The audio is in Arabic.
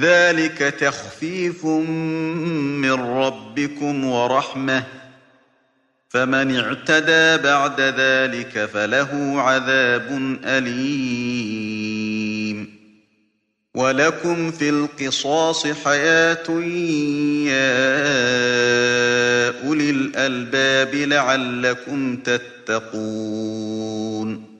ذلك تخفيف من ربكم ورحمة فمن اعتدى بعد ذلك فله عذاب أليم ولكم في القصاص حياة يا أولي الألباب لعلكم تتقون